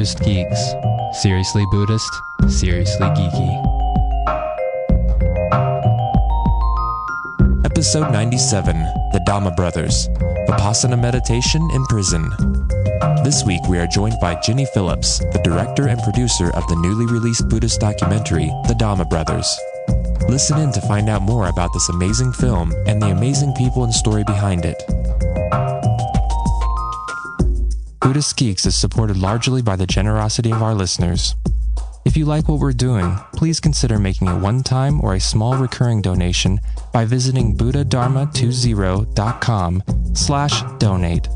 Buddhist Geeks. Seriously Buddhist, seriously geeky. Episode 97, The Dhamma Brothers, Vipassana Meditation in Prison. This week we are joined by Jenny Phillips, the director and producer of the newly released Buddhist documentary, The Dhamma Brothers. Listen in to find out more about this amazing film and the amazing people and story behind it. Buddhist Geeks is supported largely by the generosity of our listeners. If you like what we're doing, please consider making a one-time or a small recurring donation by visiting buddhadharma20.com/donate.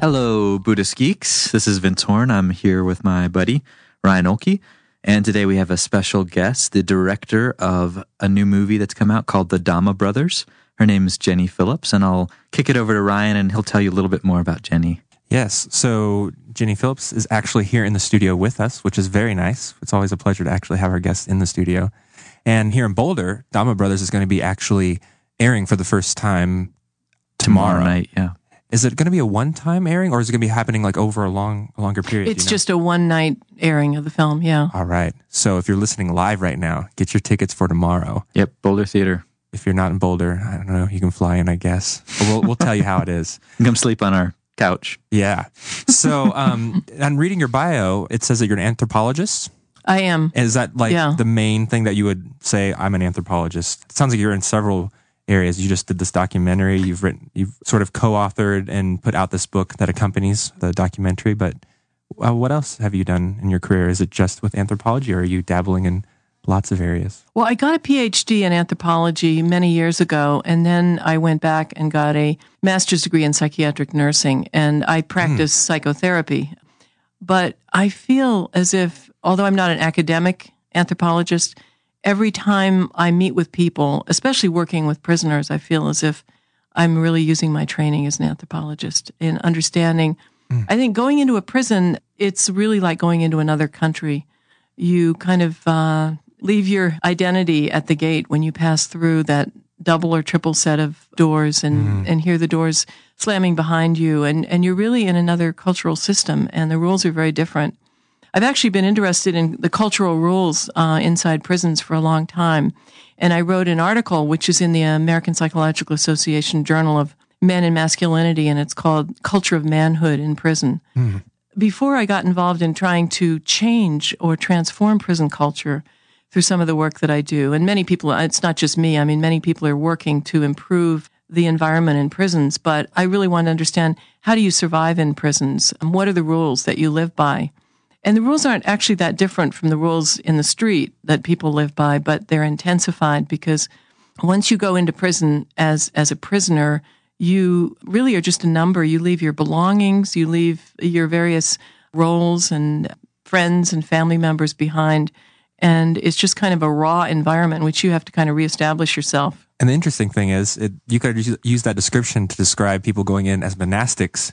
Hello, Buddhist Geeks. This is Vince Horn. I'm here with my buddy, Ryan Olke. And today we have a special guest, the director of a new movie that's come out called The Dhamma Brothers. Her name is Jenny Phillips, and I'll kick it over to Ryan, and he'll tell you a little bit more about Jenny. Yes, so Jenny Phillips is actually here in the studio with us, which is very nice. It's always a pleasure to actually have our guests in the studio. And here in Boulder, Dhamma Brothers is going to be actually airing for the first time tomorrow night, yeah. Is it going to be a one-time airing, or is it going to be happening like over a longer period? It's just a one-night airing of the film, yeah. All right. So if you're listening live right now, get your tickets for tomorrow. Yep, Boulder Theater. If you're not in Boulder, I don't know, you can fly in, I guess. But we'll tell you how it is. Come sleep on our couch. Yeah. So on reading your bio, it says that you're an anthropologist. I am. Is that like the main thing that you would say? I'm an anthropologist. It sounds like you're in several areas. You just did this documentary. You've sort of co-authored and put out this book that accompanies the documentary. But what else have you done in your career? Is it just with anthropology, or are you dabbling in lots of areas? Well, I got a PhD in anthropology many years ago, and then I went back and got a master's degree in psychiatric nursing, and I practice psychotherapy. But I feel as if, although I'm not an academic anthropologist, every time I meet with people, especially working with prisoners, I feel as if I'm really using my training as an anthropologist in understanding. I think going into a prison, it's really like going into another country. You kind of leave your identity at the gate when you pass through that double or triple set of doors and hear the doors slamming behind you. And you're really in another cultural system, and the rules are very different. I've actually been interested in the cultural rules inside prisons for a long time. And I wrote an article, which is in the American Psychological Association Journal of Men and Masculinity, and it's called Culture of Manhood in Prison. Before I got involved in trying to change or transform prison culture through some of the work that I do, and many people, it's not just me, I mean, many people are working to improve the environment in prisons, but I really want to understand, how do you survive in prisons? And what are the rules that you live by? And the rules aren't actually that different from the rules in the street that people live by, but they're intensified because once you go into prison as a prisoner, you really are just a number. You leave your belongings, you leave your various roles and friends and family members behind, and it's just kind of a raw environment in which you have to kind of reestablish yourself. And the interesting thing is, you could use that description to describe people going in as monastics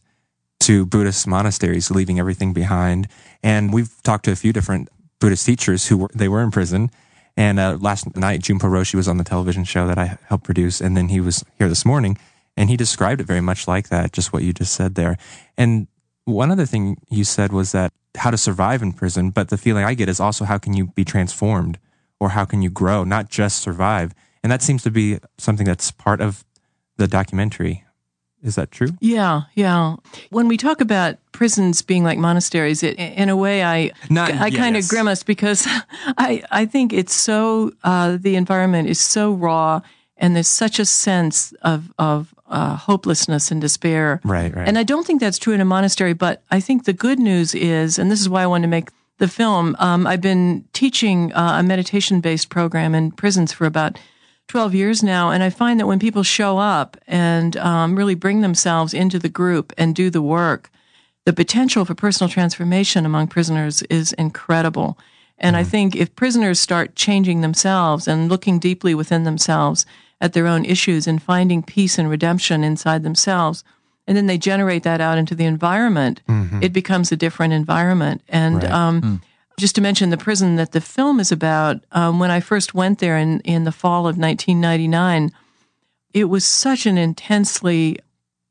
to Buddhist monasteries, leaving everything behind. And we've talked to a few different Buddhist teachers who were in prison. And last night, Junpo Roshi was on the television show that I helped produce, and then he was here this morning, and he described it very much like that, just what you just said there. And one other thing you said was that how to survive in prison, but the feeling I get is also how can you be transformed, or how can you grow, not just survive. And that seems to be something that's part of the documentary. Is that true? Yeah. When we talk about prisons being like monasteries, in a way I kind of grimace because I think it's so, the environment is so raw, and there's such a sense of hopelessness and despair. Right. And I don't think that's true in a monastery, but I think the good news is, and this is why I wanted to make the film, I've been teaching a meditation-based program in prisons for about 12 years now, and I find that when people show up and really bring themselves into the group and do the work, the potential for personal transformation among prisoners is incredible. And I think if prisoners start changing themselves and looking deeply within themselves at their own issues and finding peace and redemption inside themselves, and then they generate that out into the environment, it becomes a different environment. And just to mention the prison that the film is about, when I first went there in the fall of 1999, It was such an intensely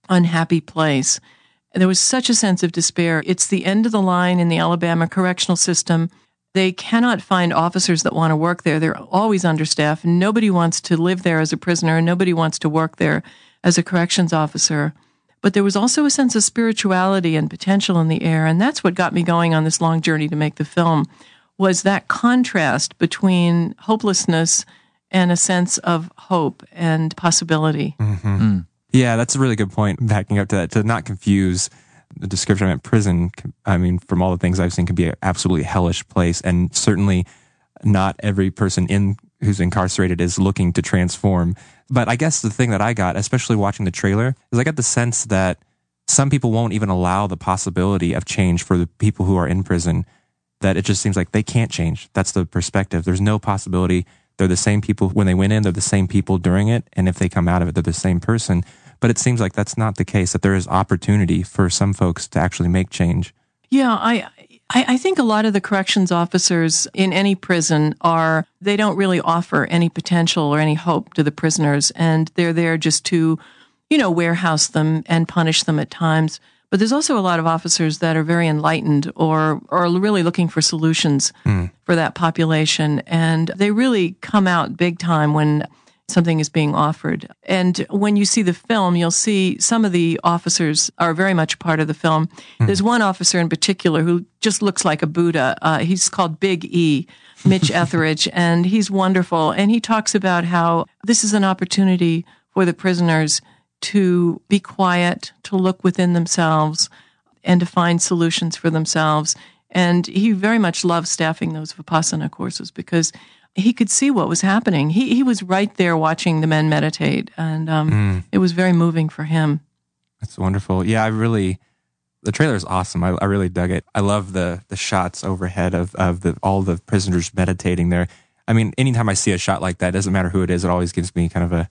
unhappy place. There was such a sense of despair. It's the end of the line in the Alabama correctional system. They cannot find officers that want to work there. They're always understaffed. Nobody wants to live there as a prisoner, and nobody wants to work there as a corrections officer. But there was also a sense of spirituality and potential in the air, and that's what got me going on this long journey to make the film, was that contrast between hopelessness and a sense of hope and possibility. Mm-hmm. Yeah, that's a really good point, backing up to that, to not confuse the description. I mean, prison, I mean, from all the things I've seen, can be an absolutely hellish place, and certainly not every person who's incarcerated is looking to transform. But I guess the thing that I got, especially watching the trailer, is I got the sense that some people won't even allow the possibility of change for the people who are in prison, that it just seems like they can't change. That's the perspective. There's no possibility. They're the same people when they went in, they're the same people during it, and if they come out of it, they're the same person. But it seems like that's not the case, that there is opportunity for some folks to actually make change. Yeah, I think a lot of the corrections officers in any prison they don't really offer any potential or any hope to the prisoners, and they're there just to, warehouse them and punish them at times. But there's also a lot of officers that are very enlightened or are really looking for solutions for that population, and they really come out big time when something is being offered. And when you see the film, you'll see some of the officers are very much part of the film. There's one officer in particular who just looks like a Buddha. He's called Big E, Mitch Etheridge, and he's wonderful. And he talks about how this is an opportunity for the prisoners to be quiet, to look within themselves, and to find solutions for themselves. And he very much loved staffing those Vipassana courses because he could see what was happening. He was right there watching the men meditate, and it was very moving for him. That's wonderful. Yeah, the trailer is awesome. I really dug it. I love the shots overhead of all the prisoners meditating there. I mean, anytime I see a shot like that, it doesn't matter who it is, it always gives me kind of a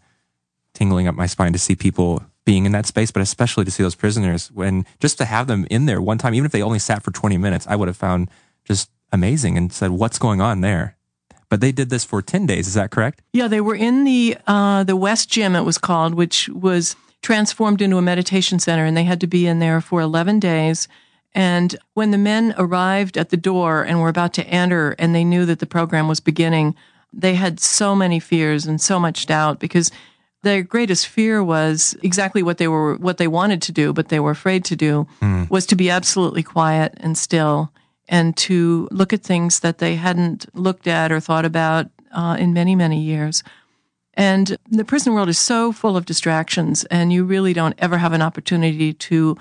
tingling up my spine to see people being in that space, but especially to see those prisoners, when just to have them in there one time, even if they only sat for 20 minutes, I would have found just amazing and said, what's going on there? But they did this for 10 days, is that correct? Yeah, they were in the West Gym, it was called, which was transformed into a meditation center, and they had to be in there for 11 days. And when the men arrived at the door and were about to enter, and they knew that the program was beginning, they had so many fears and so much doubt, because their greatest fear was exactly what they wanted to do, but they were afraid to do, was to be absolutely quiet and still, and to look at things that they hadn't looked at or thought about in many, many years. And the prison world is so full of distractions, and you really don't ever have an opportunity to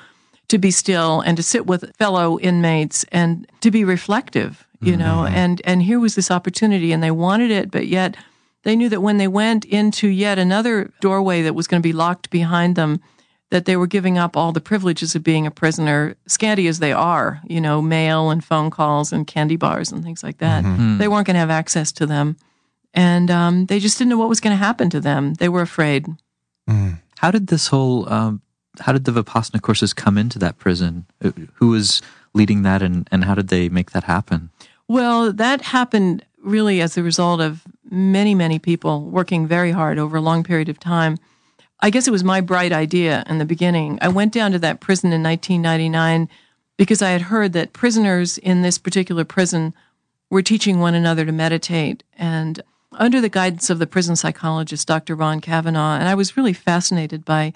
be still and to sit with fellow inmates and to be reflective, you know. And here was this opportunity, and they wanted it, but yet they knew that when they went into yet another doorway that was going to be locked behind them, that they were giving up all the privileges of being a prisoner, scanty as they are, mail and phone calls and candy bars and things like that. Mm-hmm. They weren't going to have access to them. And they just didn't know what was going to happen to them. They were afraid. Mm. How did this whole, how did the Vipassana courses come into that prison? Who was leading that, and how did they make that happen? Well, that happened really as a result of many, many people working very hard over a long period of time. I guess it was my bright idea in the beginning. I went down to that prison in 1999 because I had heard that prisoners in this particular prison were teaching one another to meditate, and under the guidance of the prison psychologist, Dr. Ron Kavanaugh, and I was really fascinated by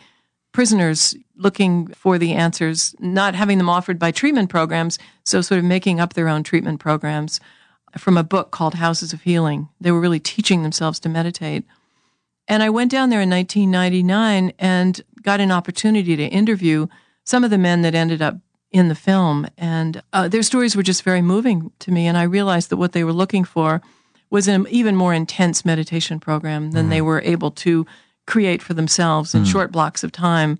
prisoners looking for the answers, not having them offered by treatment programs, so sort of making up their own treatment programs from a book called Houses of Healing. They were really teaching themselves to meditate. And I went down there in 1999 and got an opportunity to interview some of the men that ended up in the film. And their stories were just very moving to me. And I realized that what they were looking for was an even more intense meditation program than they were able to create for themselves in short blocks of time.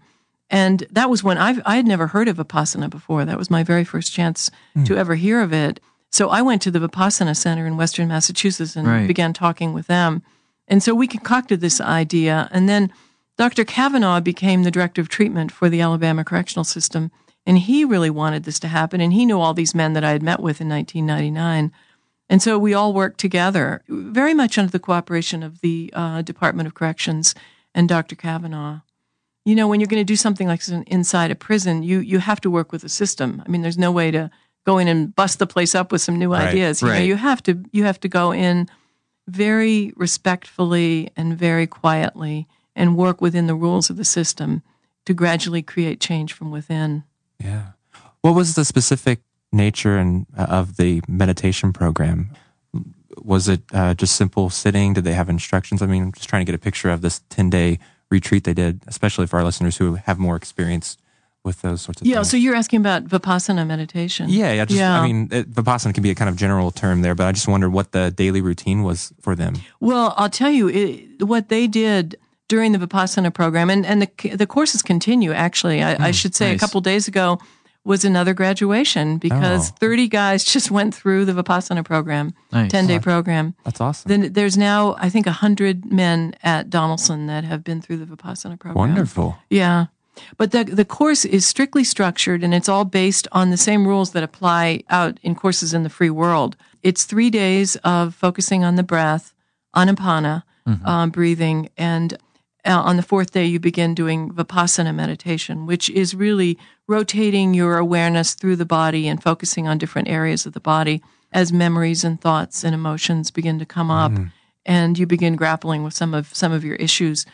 And that was when I had never heard of Vipassana before. That was my very first chance to ever hear of it. So I went to the Vipassana Center in Western Massachusetts and began talking with them. And so we concocted this idea, and then Dr. Kavanaugh became the director of treatment for the Alabama correctional system, and he really wanted this to happen, and he knew all these men that I had met with in 1999. And so we all worked together, very much under the cooperation of the Department of Corrections and Dr. Kavanaugh, you know, when you're going to do something like inside a prison, you have to work with a system. I mean, there's no way to go in and bust the place up with some new ideas. You know, you have to go in very respectfully and very quietly and work within the rules of the system to gradually create change from within. Yeah. What was the specific nature of the meditation program? Was it just simple sitting? Did they have instructions? I mean, I'm just trying to get a picture of this 10-day retreat they did, especially for our listeners who have more experience with those sorts of things. Yeah, so you're asking about Vipassana meditation. Yeah. I mean, Vipassana can be a kind of general term there, but I just wondered what the daily routine was for them. Well, I'll tell you, what they did during the Vipassana program, and the courses continue, actually. I should say a couple days ago was another graduation because 30 guys just went through the Vipassana program, 10-day program. That's awesome. Then there's now, I think, 100 men at Donaldson that have been through the Vipassana program. Wonderful. Yeah. But the course is strictly structured, and it's all based on the same rules that apply out in courses in the free world. It's 3 days of focusing on the breath, anapana, breathing, and on the fourth day, you begin doing Vipassana meditation, which is really rotating your awareness through the body and focusing on different areas of the body as memories and thoughts and emotions begin to come up, and you begin grappling with some of your issues.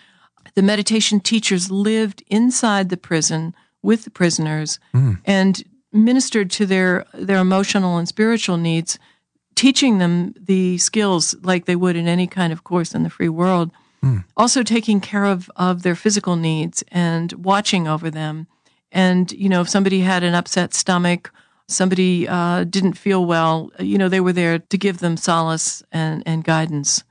The meditation teachers lived inside the prison with the prisoners and ministered to their emotional and spiritual needs, teaching them the skills like they would in any kind of course in the free world. Also taking care of their physical needs and watching over them. And, you know, if somebody had an upset stomach, somebody didn't feel well, you know, they were there to give them solace and guidance.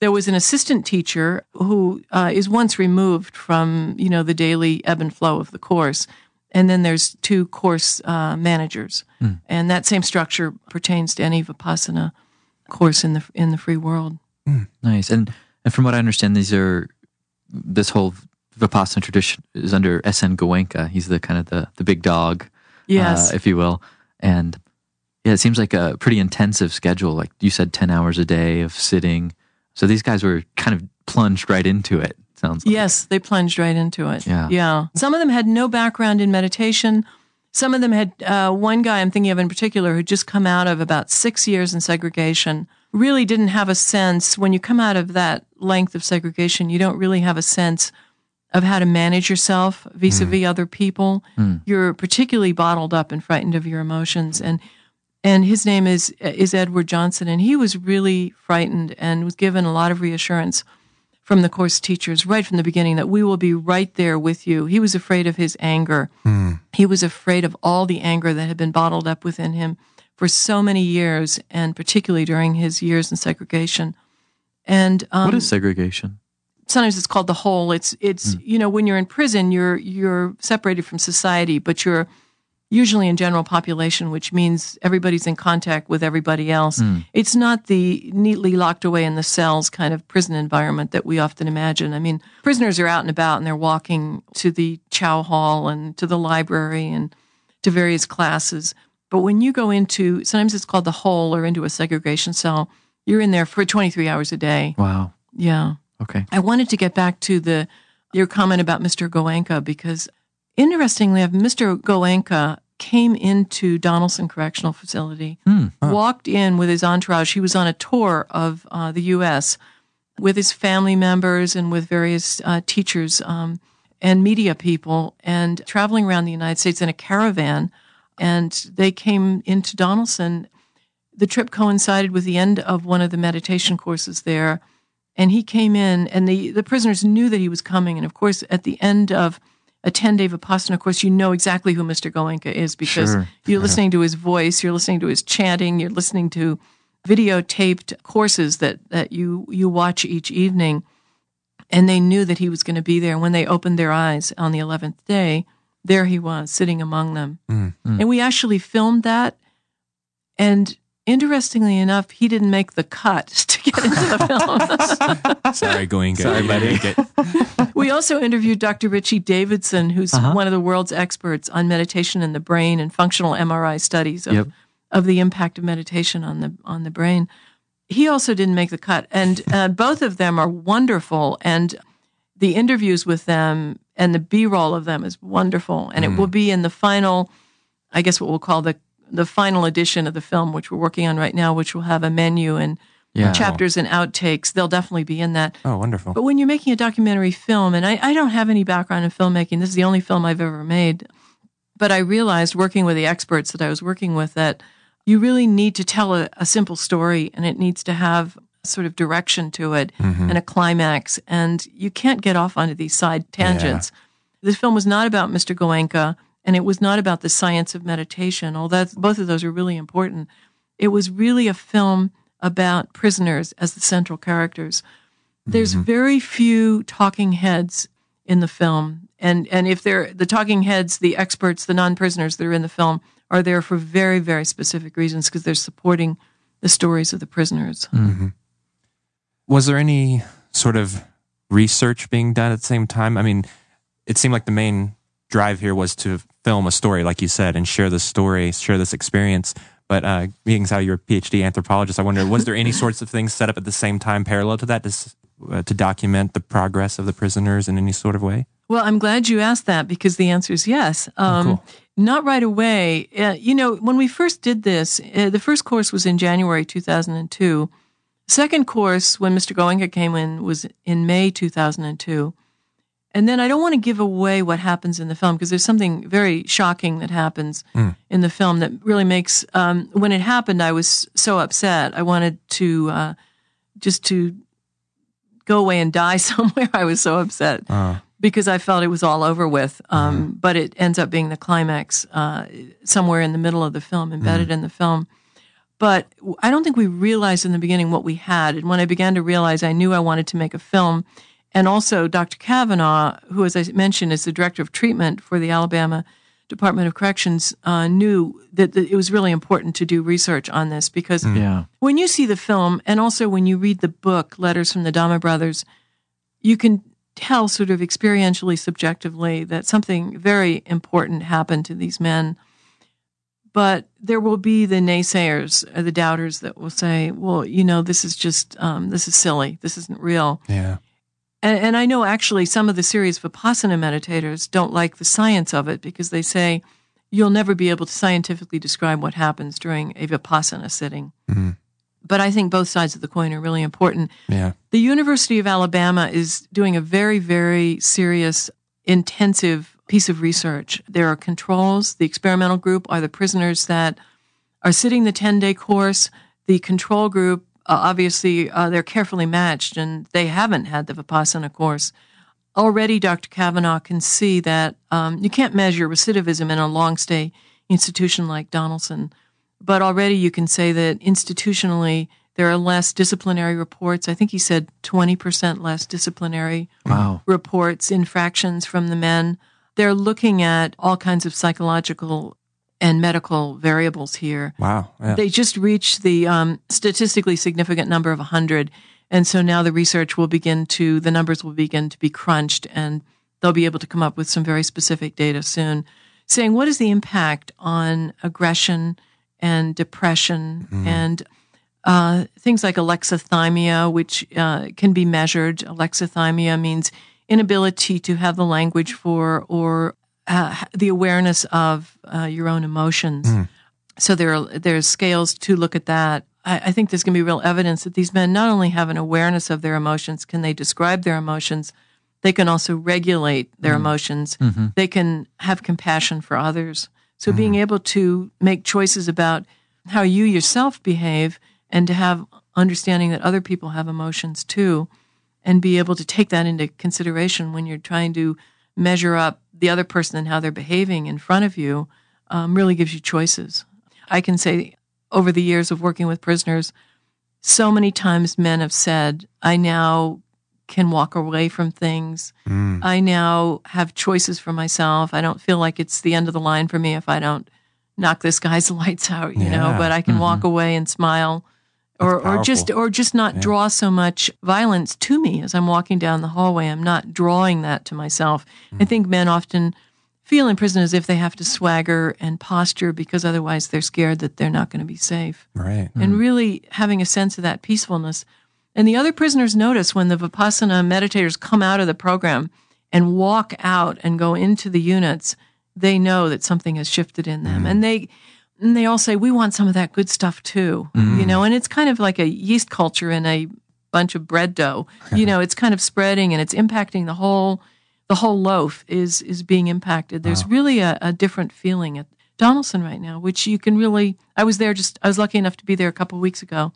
There was an assistant teacher who is once removed from, you know, the daily ebb and flow of the course. And then there's two course managers. And that same structure pertains to any Vipassana course in the free world. Nice. And from what I understand, this whole Vipassana tradition is under S.N. Goenka. He's the kind of the big dog, if you will. And yeah, it seems like a pretty intensive schedule. Like you said, 10 hours a day of sitting. So these guys were kind of plunged right into it, sounds like. Yes, they plunged right into it. Yeah. Some of them had no background in meditation. Some of them had, one guy I'm thinking of in particular, who'd just come out of about 6 years in segregation, really didn't have a sense, when you come out of that length of segregation, you don't really have a sense of how to manage yourself vis-a-vis other people. You're particularly bottled up and frightened of your emotions. And his name is Edward Johnson, and he was really frightened and was given a lot of reassurance from the course teachers right from the beginning that we will be right there with you. He was afraid of his anger. He was afraid of all the anger that had been bottled up within him for so many years, and particularly during his years in segregation. And what is segregation? Sometimes it's called the hole. It's you know, when you're in prison, you're separated from society, but you're usually in general population, which means everybody's in contact with everybody else. It's not the neatly locked away in the cells kind of prison environment that we often imagine. I mean, prisoners are out and about, and they're walking to the chow hall and to the library and to various classes. But when you go into, sometimes it's called the hole, or into a segregation cell, you're in there for 23 hours a day. Wow. Yeah. Okay. I wanted to get back to your comment about Mr. Goenka, because interestingly, Mr. Goenka came into Donaldson Correctional Facility, walked in with his entourage. He was on a tour of the U.S. with his family members and with various teachers and media people, and traveling around the United States in a caravan. And they came into Donaldson. The trip coincided with the end of one of the meditation courses there. And he came in, and the prisoners knew that he was coming. And, of course, at the end of a 10-day Vipassana course, you know exactly who Mr. Goenka is, because you're listening to his voice, you're listening to his chanting, you're listening to videotaped courses that you watch each evening. And they knew that he was going to be there. And when they opened their eyes on the 11th day, there he was, sitting among them. And we actually filmed that. And interestingly enough, he didn't make the cut to get into the film. Sorry, Goenka. Sorry, buddy. We also interviewed Dr. Richie Davidson, who's one of the world's experts on meditation in the brain and functional MRI studies of the impact of meditation on the brain. He also didn't make the cut. And both of them are wonderful. And the interviews with them and the B-roll of them is wonderful. And it will be in the final, I guess what we'll call the final edition of the film, which we're working on right now, which will have a menu and chapters and outtakes. They'll definitely be in that. Oh, wonderful. But when you're making a documentary film, and I don't have any background in filmmaking. This is the only film I've ever made. But I realized working with the experts that I was working with that you really need to tell a simple story, and it needs to have sort of direction to it and a climax. And you can't get off onto these side tangents. Yeah. This film was not about Mr. Goenka, and it was not about the science of meditation, although both of those are really important. It was really a film about prisoners as the central characters. There's very few talking heads in the film. And if they're the talking heads, the experts, the non-prisoners that are in the film are there for very, very specific reasons because they're supporting the stories of the prisoners. Was there any sort of research being done at the same time? I mean, it seemed like the main drive here was to film a story, like you said, and share this story, share this experience. But being how you're a PhD anthropologist, I wonder, was there any sorts of things set up at the same time parallel to that to document the progress of the prisoners in any sort of way? Well, I'm glad you asked that because the answer is yes. Cool. Not right away. You know, when we first did this, the first course was in January 2002. Second course, when Mr. Goenka came in, was in May 2002. And then I don't want to give away what happens in the film because there's something very shocking that happens in the film that really makes, when it happened, I was so upset. I wanted to just to go away and die somewhere. I was so upset because I felt it was all over with. But it ends up being the climax somewhere in the middle of the film, embedded in the film. But I don't think we realized in the beginning what we had. And when I began to realize, I knew I wanted to make a film. And also Dr. Kavanaugh, who, as I mentioned, is the director of treatment for the Alabama Department of Corrections, knew that it was really important to do research on this because when you see the film and also when you read the book, Letters from the Dhamma Brothers, you can tell sort of experientially, subjectively, that something very important happened to these men. But there will be the naysayers, the doubters that will say, well, you know, this is just, this is silly. This isn't real. Yeah. And I know actually some of the serious Vipassana meditators don't like the science of it because they say you'll never be able to scientifically describe what happens during a Vipassana sitting. But I think both sides of the coin are really important. Yeah. The University of Alabama is doing a very, very serious, intensive piece of research. There are controls. The experimental group are the prisoners that are sitting the 10-day course. The control group, obviously, they're carefully matched, and they haven't had the Vipassana course. Already, Dr. Kavanaugh can see that you can't measure recidivism in a long-stay institution like Donaldson, but already you can say that institutionally there are less disciplinary reports. I think he said 20% less disciplinary reports, infractions from the men. They're looking at all kinds of psychological and medical variables here. Wow. Yeah. They just reached the statistically significant number of 100. And so now the research will begin to, the numbers will begin to be crunched, and they'll be able to come up with some very specific data soon, saying what is the impact on aggression and depression and things like alexithymia, which can be measured. Alexithymia means inability to have the language for or the awareness of your own emotions. So there's scales to look at that. I think there's going to be real evidence that these men not only have an awareness of their emotions, can they describe their emotions, they can also regulate their emotions. They can have compassion for others. So being able to make choices about how you yourself behave and to have understanding that other people have emotions too and be able to take that into consideration when you're trying to measure up the other person and how they're behaving in front of you really gives you choices. I can say over the years of working with prisoners, so many times men have said, I now can walk away from things. I now have choices for myself. I don't feel like it's the end of the line for me if I don't knock this guy's lights out, you know, but I can walk away and smile or just not draw so much violence to me as I'm walking down the hallway. I'm not drawing that to myself. I think men often feel in prison as if they have to swagger and posture because otherwise they're scared that they're not going to be safe. Right. And really having a sense of that peacefulness. And the other prisoners notice when the Vipassana meditators come out of the program and walk out and go into the units, they know that something has shifted in them. Mm. And they all say, we want some of that good stuff too, you know, and it's kind of like a yeast culture in a bunch of bread dough, you know, it's kind of spreading and it's impacting the whole loaf is being impacted. There's really a different feeling at Donaldson right now, which you can really, I was lucky enough to be there a couple of weeks ago,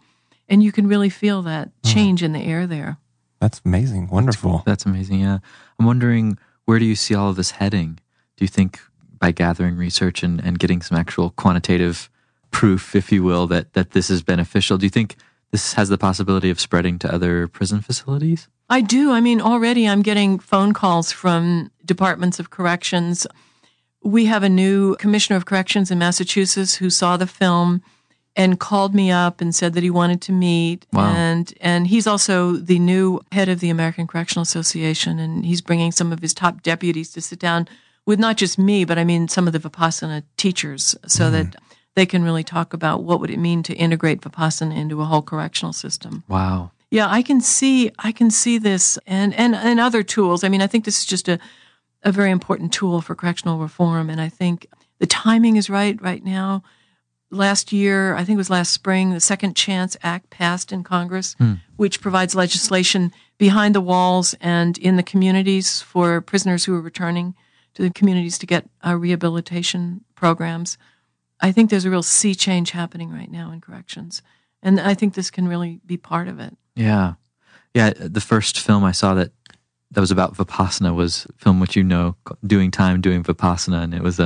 and you can really feel that change in the air there. That's amazing. Wonderful. That's amazing. Yeah. I'm wondering, where do you see all of this heading? Do you think by gathering research and getting some actual quantitative proof, if you will, that this is beneficial, do you think this has the possibility of spreading to other prison facilities? I do. I mean, already I'm getting phone calls from departments of corrections. We have a new commissioner of corrections in Massachusetts who saw the film and called me up and said that he wanted to meet. Wow. And he's also the new head of the American Correctional Association, and he's bringing some of his top deputies to sit down with not just me, but I mean some of the Vipassana teachers, so that they can really talk about what would it mean to integrate Vipassana into a whole correctional system. Wow. Yeah, I can see this and other tools. I mean, I think this is just a very important tool for correctional reform, and I think the timing is right now. Last year, I think it was last spring, the Second Chance Act passed in Congress, which provides legislation behind the walls and in the communities for prisoners who are returning to the communities to get rehabilitation programs. I think there's a real sea change happening right now in corrections, and I think this can really be part of it. Yeah. Yeah, the first film I saw that was about Vipassana was a film which you know, Doing Time, Doing Vipassana, and it was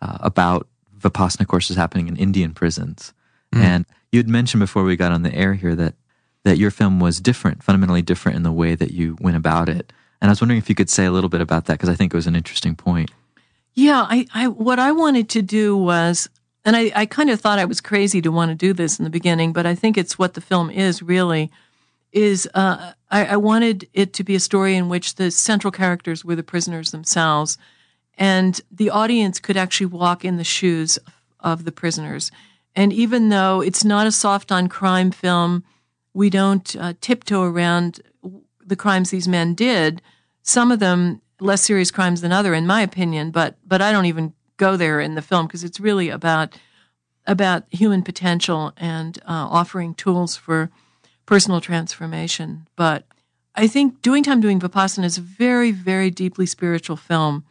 about Vipassana courses happening in Indian prisons. And you had mentioned before we got on the air here that your film was different, fundamentally different in the way that you went about it. And I was wondering if you could say a little bit about that, because I think it was an interesting point. Yeah, what I wanted to do was, and I kind of thought I was crazy to want to do this in the beginning, but I think it's what the film is really, is I wanted it to be a story in which the central characters were the prisoners themselves, and the audience could actually walk in the shoes of the prisoners. And even though it's not a soft-on-crime film, we don't tiptoe around the crimes these men did, some of them less serious crimes than other, in my opinion, but I don't even go there in the film, because it's really about human potential and offering tools for personal transformation. But I think Doing Time, Doing Vipassana is a very, very deeply spiritual film,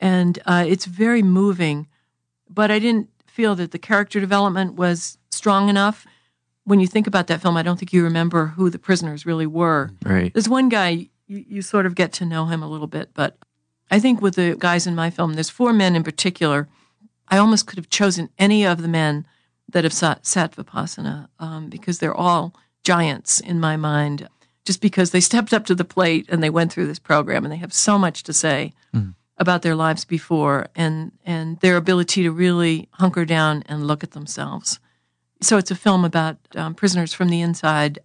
and it's very moving, but I didn't feel that the character development was strong enough. When you think about that film, I don't think you remember who the prisoners really were. Right. There's one guy, you sort of get to know him a little bit, but I think with the guys in my film, there's four men in particular. I almost could have chosen any of the men that have sat Vipassana, because they're all giants in my mind, just because they stepped up to the plate and they went through this program, and they have so much to say about their lives before and their ability to really hunker down and look at themselves. So it's a film about prisoners from the inside.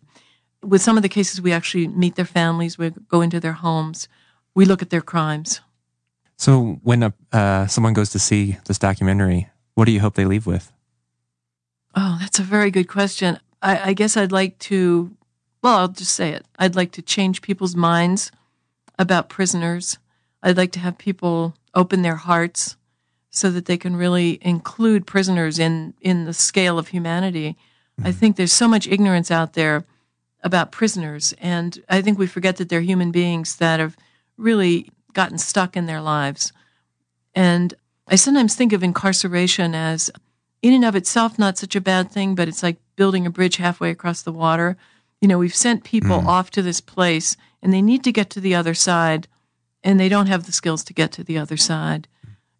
With some of the cases, we actually meet their families, we go into their homes, we look at their crimes. So when someone goes to see this documentary, what do you hope they leave with? Oh, that's a very good question. I guess I'd like to, well, I'll just say it. I'd like to change people's minds about prisoners. I'd like to have people open their hearts so that they can really include prisoners in the scale of humanity. I think there's so much ignorance out there about prisoners, and I think we forget that they're human beings that have really gotten stuck in their lives. And I sometimes think of incarceration as, in and of itself, not such a bad thing, but it's like building a bridge halfway across the water. You know, we've sent people off to this place, and they need to get to the other side, and they don't have the skills to get to the other side.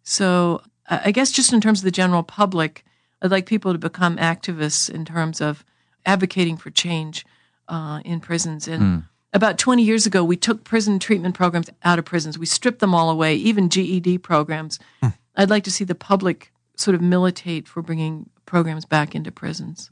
So I guess just in terms of the general public, I'd like people to become activists in terms of advocating for change in prisons. And about 20 years ago, we took prison treatment programs out of prisons. We stripped them all away, even GED programs. I'd like to see the public sort of militate for bringing programs back into prisons.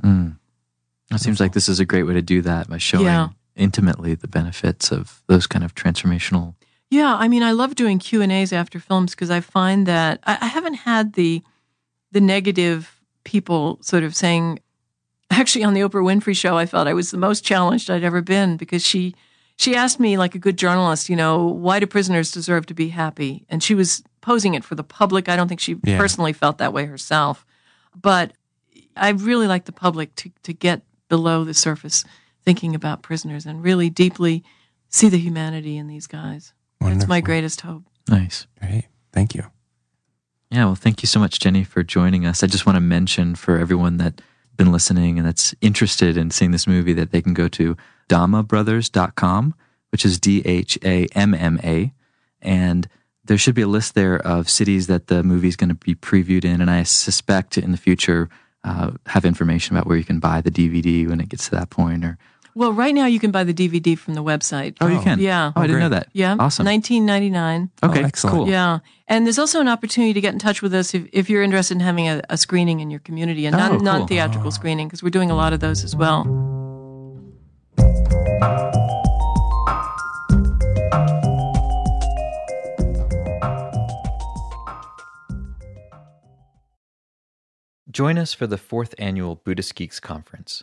It seems like this is a great way to do that, by showing intimately the benefits of those kind of transformational. Yeah, I mean, I love doing Q&As after films, because I find that I haven't had the negative people sort of saying, Actually, on the Oprah Winfrey Show, I felt I was the most challenged I'd ever been, because she asked me, like a good journalist, you know, why do prisoners deserve to be happy? And she was posing it for the public. I don't think she personally felt that way herself. But I really like the public to get below the surface thinking about prisoners and really deeply see the humanity in these guys. Wonderful. That's my greatest hope. Nice. Great. Thank you. Yeah, well, thank you so much, Jenny, for joining us. I just want to mention for everyone that's been listening and that's interested in seeing this movie that they can go to dhammabrothers.com, which is DHAMMA. And there should be a list there of cities that the movie is going to be previewed in. And I suspect in the future, have information about where you can buy the DVD when it gets to that point. Or well, right now you can buy the DVD from the website. Oh, you can? Yeah. Oh, I didn't know that. Yeah. Awesome. $19.99. Okay, oh, excellent. Cool. Yeah. And there's also an opportunity to get in touch with us if you're interested in having a screening in your community, and not non-theatrical screening, because we're doing a lot of those as well. Join us for the 4th Annual Buddhist Geeks Conference,